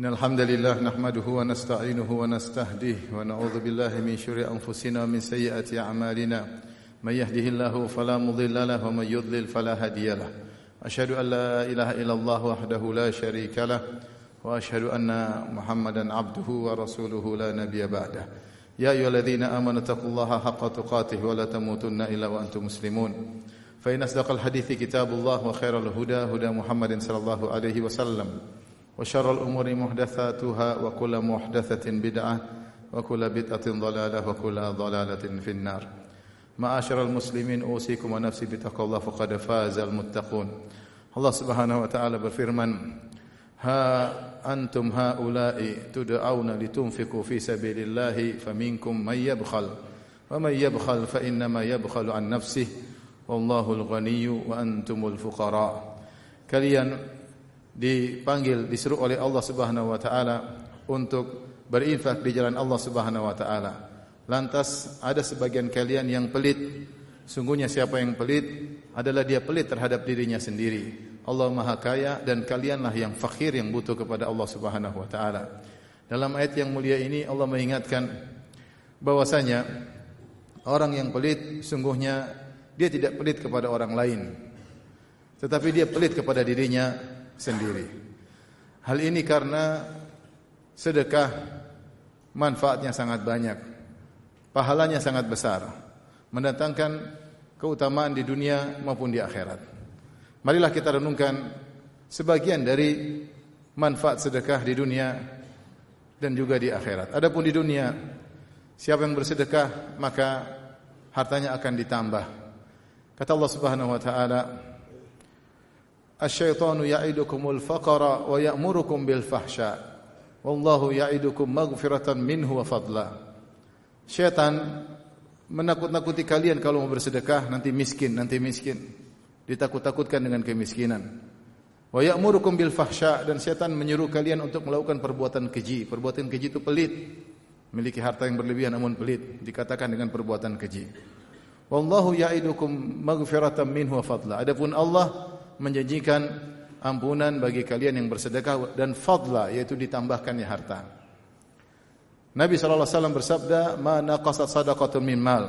إن الحمد لله نحمده ونستعينه ونستهديه ونعوذ بالله من شرور أنفسنا ومن سيئات أعمالنا من يهده الله فلا مضل له ومن يضلل فلا هادي له أشهد أن لا إله إلا الله وحده لا شريك له وأشهد أن محمدا عبده ورسوله لا نبي بعده يا أيها الذين آمنوا اتقوا الله حق تقاته ولا تموتن إلا وأنتم مسلمون فإن أصدق الحديث كتاب الله وخير الهدى هدى محمد صلى الله عليه وسلم وشر الأمور محدثاتها وكل محدثة بدعة وكل بدعة ضلالة وكل ضلالة في النار معاشر المسلمين أوصيكم ونفسي بتقوى الله فقد فاز المتقون Allah Subhanahu wa taala berfirman ha antum haula'i tud'auna litunfiqu fi sabilillahi faminkum may yabkhal wa may yabkhal fa innama yabkhalu an nafsihi wallahul ghaniyyu wa antumul fuqara. Kalian dipanggil disuruh oleh Allah Subhanahu wa taala untuk berinfak di jalan Allah Subhanahu wa taala. Lantas ada sebagian kalian yang pelit. Sungguhnya siapa yang pelit adalah dia pelit terhadap dirinya sendiri. Allah Maha Kaya dan kalianlah yang fakir yang butuh kepada Allah Subhanahu wa taala. Dalam ayat yang mulia ini Allah mengingatkan bahwasanya orang yang pelit sungguhnya dia tidak pelit kepada orang lain, tetapi dia pelit kepada dirinya sendiri. Hal ini karena sedekah manfaatnya sangat banyak. Pahalanya sangat besar. Mendatangkan keutamaan di dunia maupun di akhirat. Marilah kita renungkan sebagian dari manfaat sedekah di dunia dan juga di akhirat. Adapun di dunia, siapa yang bersedekah maka hartanya akan ditambah. Kata Allah Subhanahu wa taala, "Asy-syaitanu ya'idukumul faqra wa ya'murukum bil fahsya. Wallahu ya'idukum maghfiratan minhu wa fadla." Syaitan menakut-nakuti kalian kalau mau bersedekah nanti miskin, ditakut-takutkan dengan kemiskinan. Wa ya'murukum bil fahsya, dan setan menyuruh kalian untuk melakukan perbuatan keji. Perbuatan keji itu pelit, memiliki harta yang berlebihan namun pelit, dikatakan dengan perbuatan keji. Wallahu ya'idukum maghfiratan minhu wa fadla. Adapun Allah menjanjikan ampunan bagi kalian yang bersedekah dan fadla, yaitu ditambahkannya harta. Nabi sallallahu alaihi wasallam bersabda, "Ma naqasat sadaqatun min mal."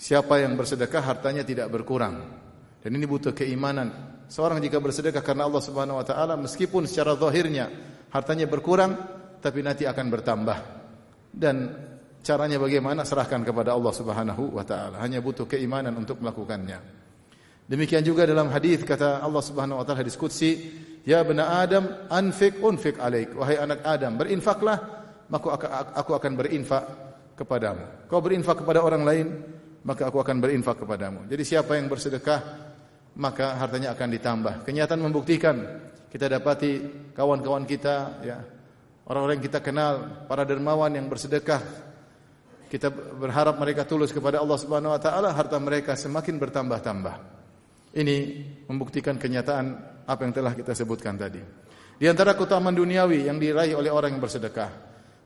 Siapa yang bersedekah hartanya tidak berkurang. Dan ini butuh keimanan. Seorang jika bersedekah karena Allah Subhanahu wa taala, meskipun secara zahirnya hartanya berkurang, tapi nanti akan bertambah. Dan caranya bagaimana? Serahkan kepada Allah Subhanahu wa taala. Hanya butuh keimanan untuk melakukannya. Demikian juga dalam hadis kata Allah Subhanahu wa taala, hadis qudsi, "Ya bani Adam, anfiq alaik." Wahai anak Adam, berinfaklah, maka aku akan berinfak kepadamu. Kau berinfak kepada orang lain, maka aku akan berinfak kepadamu. Jadi siapa yang bersedekah maka hartanya akan ditambah. Kenyataan membuktikan, kita dapati kawan-kawan kita, ya, orang-orang yang kita kenal, para dermawan yang bersedekah, kita berharap mereka tulus kepada Allah Subhanahu wa taala, harta mereka semakin bertambah-tambah. Ini membuktikan kenyataan apa yang telah kita sebutkan tadi. Di antara keutamaan duniawi yang diraih oleh orang yang bersedekah,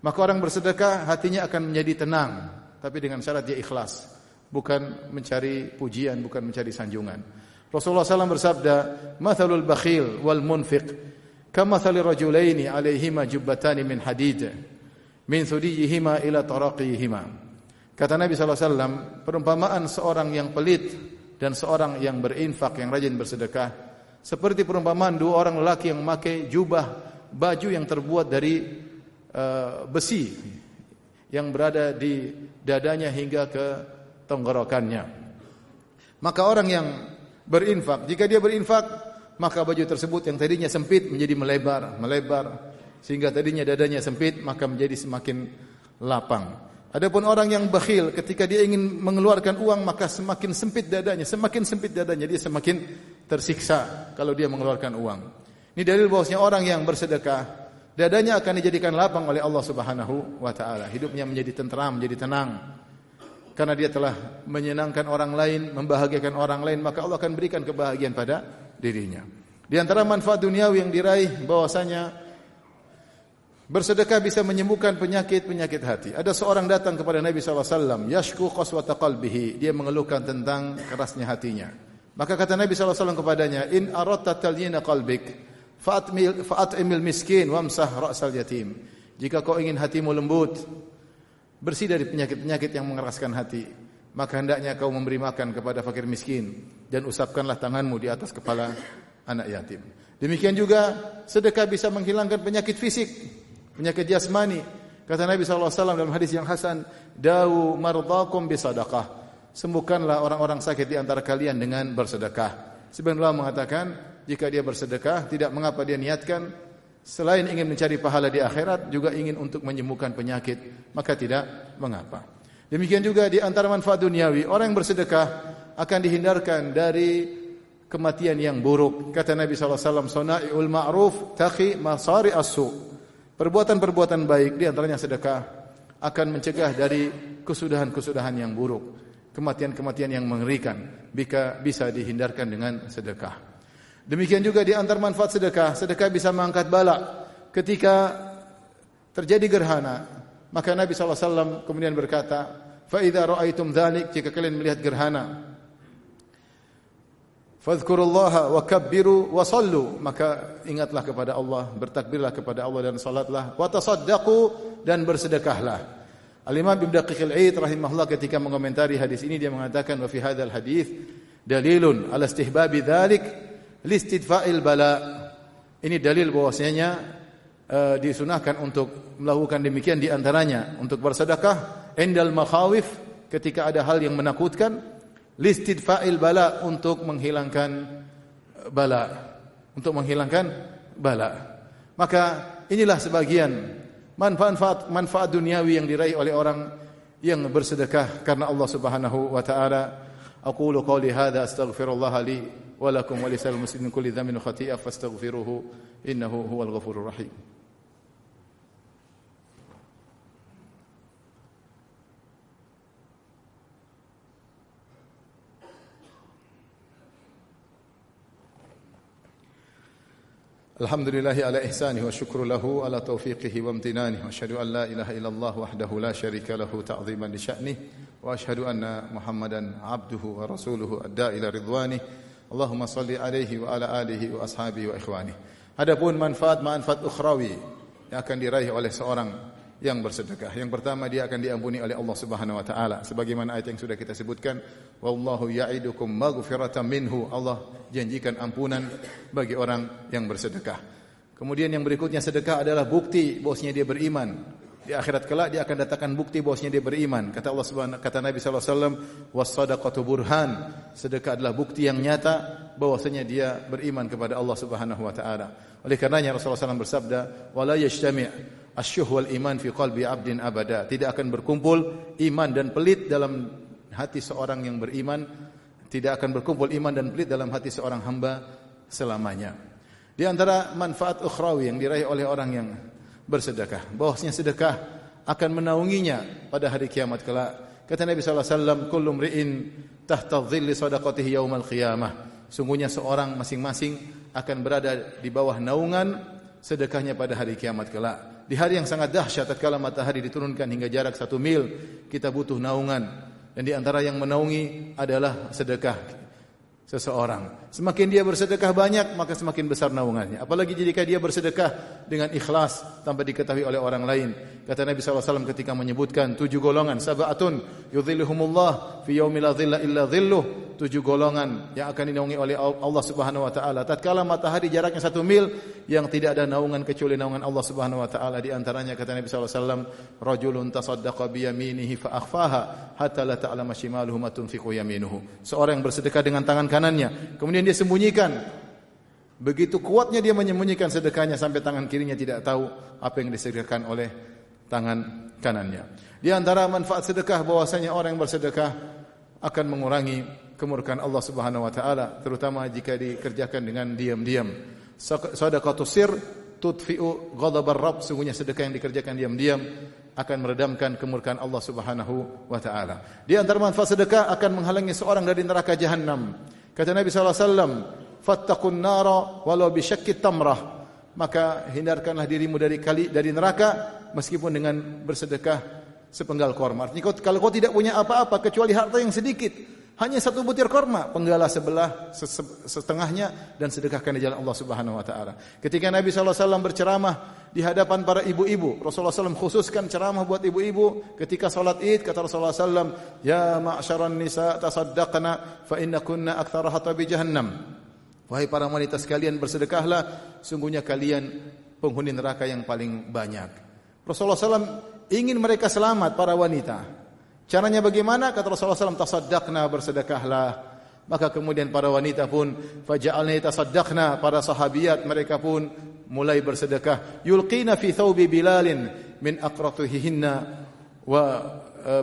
maka orang bersedekah hatinya akan menjadi tenang, tapi dengan syarat dia ikhlas, bukan mencari pujian, bukan mencari sanjungan. Rasulullah SAW bersabda, "Matsalul bakhil wal munfiq kamatsali rajulaini 'alaihima jubbatani min hadid min thudiyihima ila taraqihima." Kata Nabi sallallahu alaihi wasallam, perumpamaan seorang yang pelit dan seorang yang berinfak, yang rajin bersedekah, seperti perumpamaan dua orang lelaki yang memakai jubah, baju yang terbuat dari besi yang berada di dadanya hingga ke tenggorokannya. Maka orang yang berinfak, jika dia berinfak, maka baju tersebut yang tadinya sempit menjadi melebar, sehingga tadinya dadanya sempit maka menjadi semakin lapang. Adapun orang yang bakhil, ketika dia ingin mengeluarkan uang maka semakin sempit dadanya, dia semakin tersiksa kalau dia mengeluarkan uang. Ini dalil bahwasanya orang yang bersedekah dadanya akan dijadikan lapang oleh Allah Subhanahu wa taala. Hidupnya menjadi tenteram, menjadi tenang. Karena dia telah menyenangkan orang lain, membahagiakan orang lain, maka Allah akan berikan kebahagiaan pada dirinya. Di antara manfaat duniawi yang diraih bahwasanya bersedekah bisa menyembuhkan penyakit hati. Ada seorang datang kepada Nabi sallallahu alaihi wasallam, yashku qaswata qalbihi, dia mengeluhkan tentang kerasnya hatinya. Maka kata Nabi sallallahu alaihi wasallam kepadanya, "In aradta talyina qalbik Fa'at'imil miskin wamsah ra'sal yatim. Jika kau ingin hatimu lembut, bersih dari penyakit-penyakit yang mengeraskan hati, maka hendaknya kau memberi makan kepada fakir miskin dan usapkanlah tanganmu di atas kepala anak yatim. Demikian juga sedekah bisa menghilangkan penyakit fisik, penyakit jasmani. Kata Nabi sallallahu alaihi wasallam dalam hadis yang hasan, "Da'u mardhakum bisadaqah." Sembuhkanlah orang-orang sakit di antara kalian dengan bersedekah. Sebenarnya mengatakan, jika dia bersedekah, tidak mengapa dia niatkan selain ingin mencari pahala di akhirat, juga ingin untuk menyembuhkan penyakit, maka tidak mengapa. Demikian juga di antara manfaat duniawi, orang yang bersedekah akan dihindarkan dari kematian yang buruk. Kata Nabi sallallahu alaihi wasallam, "Sonaiul ma'ruf taqi masari as-su." Perbuatan-perbuatan baik di antaranya sedekah akan mencegah dari kesudahan-kesudahan yang buruk, kematian-kematian yang mengerikan, bisa dihindarkan dengan sedekah. Demikian juga di antar manfaat sedekah, sedekah bisa mengangkat bala. Ketika terjadi gerhana, maka Nabi SAW kemudian berkata, "Fa'idha ra'aitum dhalik," jika kalian melihat gerhana, "Fadhkurullaha wa kabbiru wa sallu," maka ingatlah kepada Allah, bertakbirlah kepada Allah dan salatlah, "Wa tasaddaqu," dan bersedekahlah. Al-Imam Ibnu Daqiq al-Id rahimahullah ketika mengomentari hadis ini, dia mengatakan, "Wa fi hadzal hadits dalilun ala istihbabi dhalik listidfa'il bala." Ini dalil bahwasanya disunahkan untuk melakukan demikian, di antaranya untuk bersedekah endal makhawif, ketika ada hal yang menakutkan, listidfa'il bala, untuk menghilangkan bala, untuk menghilangkan bala. Maka inilah sebagian manfaat duniawi yang diraih oleh orang yang bersedekah karena Allah Subhanahu wa taala. Aqulu qouli hadza astaghfirullah li wa lakum wa lisal muslimin kulli dhanbin khati'a fastaghfiruhu innahu huwal ghafurur rahim. Alhamdulillah ala ihsanihi wa syukru lahu ala taufiqihi wa imtinanihi, wa asyhadu an la ilaha illallah wahdahu la syarika lahu ta'dhiman li sya'nihi, wa asyhadu anna Muhammadan 'abduhu wa rasuluhu adda ila ridwanihi. Allahumma salli alaihi wa ala alihi wa ashabihi wa ikhwanihi. Adapun manfaat-manfaat ukhrawi yang akan diraih oleh seorang yang bersedekah. Yang pertama, dia akan diampuni oleh Allah Subhanahu wa taala, sebagaimana ayat yang sudah kita sebutkan, "Wallahu ya'idukum maghfiratan minhu." Allah janjikan ampunan bagi orang yang bersedekah. Kemudian yang berikutnya, sedekah adalah bukti bahwasanya dia beriman. Di akhirat kelak dia akan datangkan bukti bahwasanya dia beriman. Kata Allah Subhanahu, kata Nabi sallallahu alaihi wasallam, "Was-shadaqatu burhan." Sedekah adalah bukti yang nyata bahwasanya dia beriman kepada Allah Subhanahu wa taala. Oleh karenanya Rasulullah sallallahu alaihi wasallam bersabda, "Wa la yajtami' asy-syuh wal iman fi qalbi 'abdin abada." Tidak akan berkumpul iman dan pelit dalam hati seorang yang beriman, tidak akan berkumpul iman dan pelit dalam hati seorang hamba selamanya. Di antara manfaat ukhrawi yang diraih oleh orang yang bersedekah, bahwasanya sedekah akan menaunginya pada hari kiamat kelak. Kata Nabi sallallahu alaihi wasallam, "Kullu mri'in tahta dhilli shadaqatihi yaumal qiyamah." Sungguhnya seorang masing-masing akan berada di bawah naungan sedekahnya pada hari kiamat kelak. Di hari yang sangat dahsyat, tatkala matahari diturunkan hingga jarak 1 mil, kita butuh naungan, dan di antara yang menaungi adalah sedekah seseorang. Semakin dia bersedekah banyak, maka semakin besar naungannya. Apalagi jika dia bersedekah dengan ikhlas tanpa diketahui oleh orang lain. Kata Nabi sallallahu alaihi wasallam ketika menyebutkan 7 golongan, sab'atun yudhilluhumullah fi yaumi la dhilla illa dhilluh, 7 golongan yang akan dinaungi oleh Allah Subhanahu wa taala tatkala matahari jaraknya 1 mil, yang tidak ada naungan kecuali naungan Allah Subhanahu wa taala. Di antaranya kata Nabi sallallahu alaihi wasallam, "Rajulun tasaddaqa bi yaminihi fa akhfaha hatta la ta'lama shimaluhu ma tunfiqu yaminuhu." Seorang yang bersedekah dengan tangan kanannya, kemudian dia sembunyikan. Begitu kuatnya dia menyembunyikan sedekahnya sampai tangan kirinya tidak tahu apa yang disedekahkan oleh tangan kanannya. Di antara manfaat sedekah bahwasanya orang yang bersedekah akan mengurangi kemurkaan Allah Subhanahu wa taala, terutama jika dikerjakan dengan diam-diam. Shadaqatu sir tudfi'u ghadabar rabb, sungguhnya sedekah yang dikerjakan diam-diam akan meredamkan kemurkaan Allah Subhanahu wa taala. Di antara manfaat sedekah akan menghalangi seorang dari neraka jahanam. Kata Nabi sallallahu alaihi wasallam, "Fattaqun nara walau bisyakki tamrah." Maka hindarkanlah dirimu dari neraka meskipun dengan bersedekah sepenggal korma. Artinya kalau kau tidak punya apa-apa kecuali harta yang sedikit, hanya satu butir korma, penggalah sebelah setengahnya dan sedekahkan di jalan Allah Subhanahu wa taala. Ketika Nabi sallallahu alaihi wasallam berceramah di hadapan para ibu-ibu, Rasulullah SAW khususkan ceramah buat ibu-ibu ketika salat Id, kata Rasulullah SAW, "Ya ma'syaran nisa tasaddaqna fa innakunna aktsaraha bi jahannam." Wahai para wanita sekalian, bersedekahlah, sungguhnya kalian penghuni neraka yang paling banyak. Rasulullah SAW ingin mereka selamat, para wanita. Caranya bagaimana? Kata Rasulullah SAW, tasaddaqna, bersedekahlah. Maka kemudian para wanita pun, faja'alna tasaddaqna, para sahabiat mereka pun mulai bersedekah. Yulqina fi thawbi bilalin min aqratuhihinna wa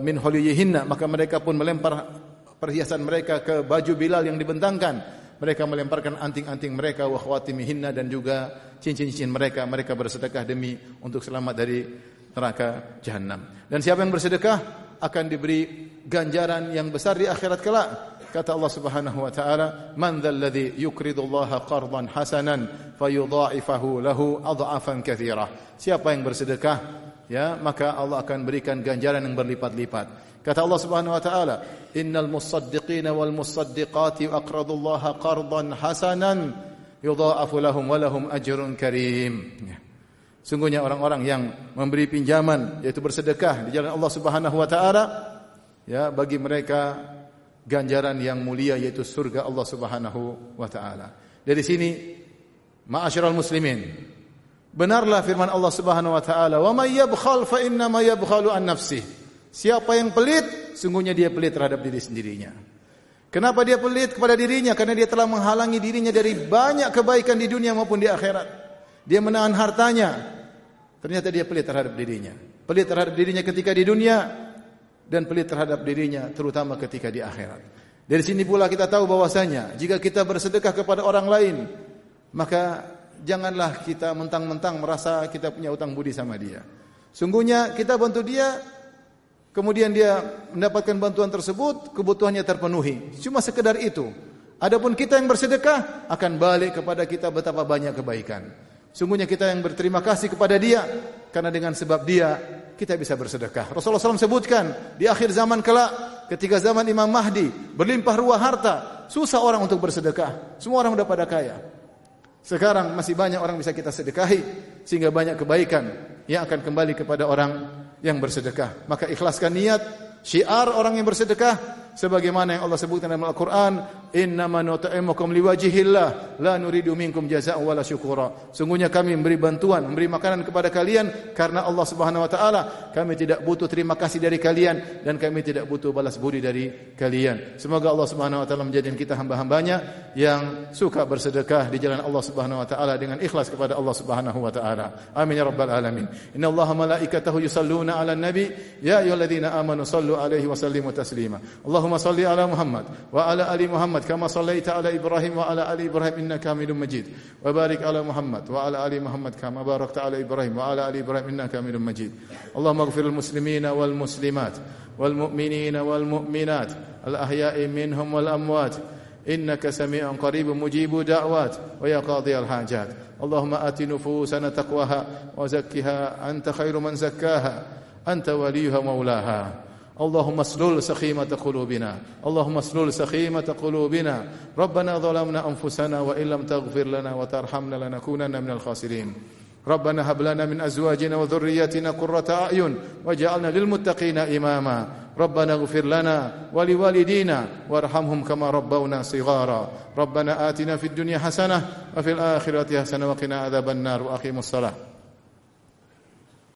min huluyihinna. Maka mereka pun melempar perhiasan mereka ke baju Bilal yang dibentangkan. Mereka melemparkan anting-anting mereka, wa khawatimihinna, dan juga cincin-cincin mereka. Mereka bersedekah demi untuk selamat dari neraka Jahannam. Dan siapa yang bersedekah akan diberi ganjaran yang besar di akhirat kelak. Kata Allah Subhanahu wa taala, "Man dzalladzi yukridullaha qardan hasanan fayudha'ifahu lahu adha'afan katsira." Siapa yang bersedekah, ya, maka Allah akan berikan ganjaran yang berlipat-lipat. Kata Allah Subhanahu wa taala, "Innal musaddiqina wal musaddiqati aqradullaha qardan hasanan yudha'afu lahum wa lahum ajrun karim." Sungguhnya orang-orang yang memberi pinjaman, yaitu bersedekah di jalan Allah Subhanahu wa taala, ya, bagi mereka ganjaran yang mulia, yaitu surga Allah Subhanahu wa taala. Dari sini, ma'asyiral muslimin, benarlah firman Allah Subhanahu wa taala, "Wa may yabkhal fa inna ma yabkhalu an nafsih." Siapa yang pelit, sungguhnya dia pelit terhadap diri sendirinya. Kenapa dia pelit kepada dirinya? Karena dia telah menghalangi dirinya dari banyak kebaikan di dunia maupun di akhirat. Dia menahan hartanya. Ternyata dia pelit terhadap dirinya. Pelit terhadap dirinya ketika di dunia dan pelit terhadap dirinya terutama ketika di akhirat. Dari sini pula kita tahu bahwasanya jika kita bersedekah kepada orang lain, maka janganlah kita mentang-mentang merasa kita punya utang budi sama dia. Sungguhnya kita bantu dia, kemudian dia mendapatkan bantuan tersebut, kebutuhannya terpenuhi. Cuma sekedar itu. Adapun kita yang bersedekah akan balik kepada kita betapa banyak kebaikan. Sungguhnya kita yang berterima kasih kepada dia, karena dengan sebab dia kita bisa bersedekah. Rasulullah SAW sebutkan di akhir zaman kelak, ketika zaman Imam Mahdi berlimpah ruah harta, susah orang untuk bersedekah. Semua orang sudah pada kaya. Sekarang masih banyak orang bisa kita sedekahi, sehingga banyak kebaikan yang akan kembali kepada orang yang bersedekah. Maka ikhlaskan niat, syiar orang yang bersedekah sebagaimana yang Allah sebutkan dalam Al-Quran, innama nut'imukum liwajhillah la nuridu minkum jazaa'a wala syukura. Sungguhnya kami memberi bantuan, memberi makanan kepada kalian karena Allah Subhanahu wa taala. Kami tidak butuh terima kasih dari kalian dan kami tidak butuh balas budi dari kalian. Semoga Allah Subhanahu wa taala menjadikan kita hamba-hambanya yang suka bersedekah di jalan Allah Subhanahu wa taala dengan ikhlas kepada Allah Subhanahu wa taala. Amin ya rabbal alamin. Innallaha malaikatahu yusalluna 'alan nabi ya ayyuhalladzina amanu sallu 'alaihi wa sallimu taslima. اللهم صل على محمد وعلى آل محمد كما صليت على إبراهيم وعلى آل إبراهيم إنك حميد مجيد وبارك على محمد وعلى آل محمد كما باركت على إبراهيم وعلى آل إبراهيم إنك حميد مجيد اللهم اغفر المسلمين والمسلمات والمؤمنين والمؤمنات الأحياء منهم والأموات إنك سميع قريب مجيب دعوات ويا قاضي الحاجات اللهم آت نفوسنا تقواها وزكها أنت خير من زكاها أنت وليها مولاها اللهم اسلل سخيمة قلوبنا اللهم اسلل سخيمة قلوبنا ربنا ظلمنا أنفسنا وإن لم تغفر لنا وترحمنا لنكونن من الخاسرين ربنا هب لنا من أزواجنا وذرياتنا قرة أعين واجعلنا للمتقين إماما ربنا اغفر لنا ولوالدينا وارحمهم كما ربونا صغارا ربنا آتنا في الدنيا حسنة وفي الآخرة حسنة وقنا عذاب النار وأقيموا الصلاة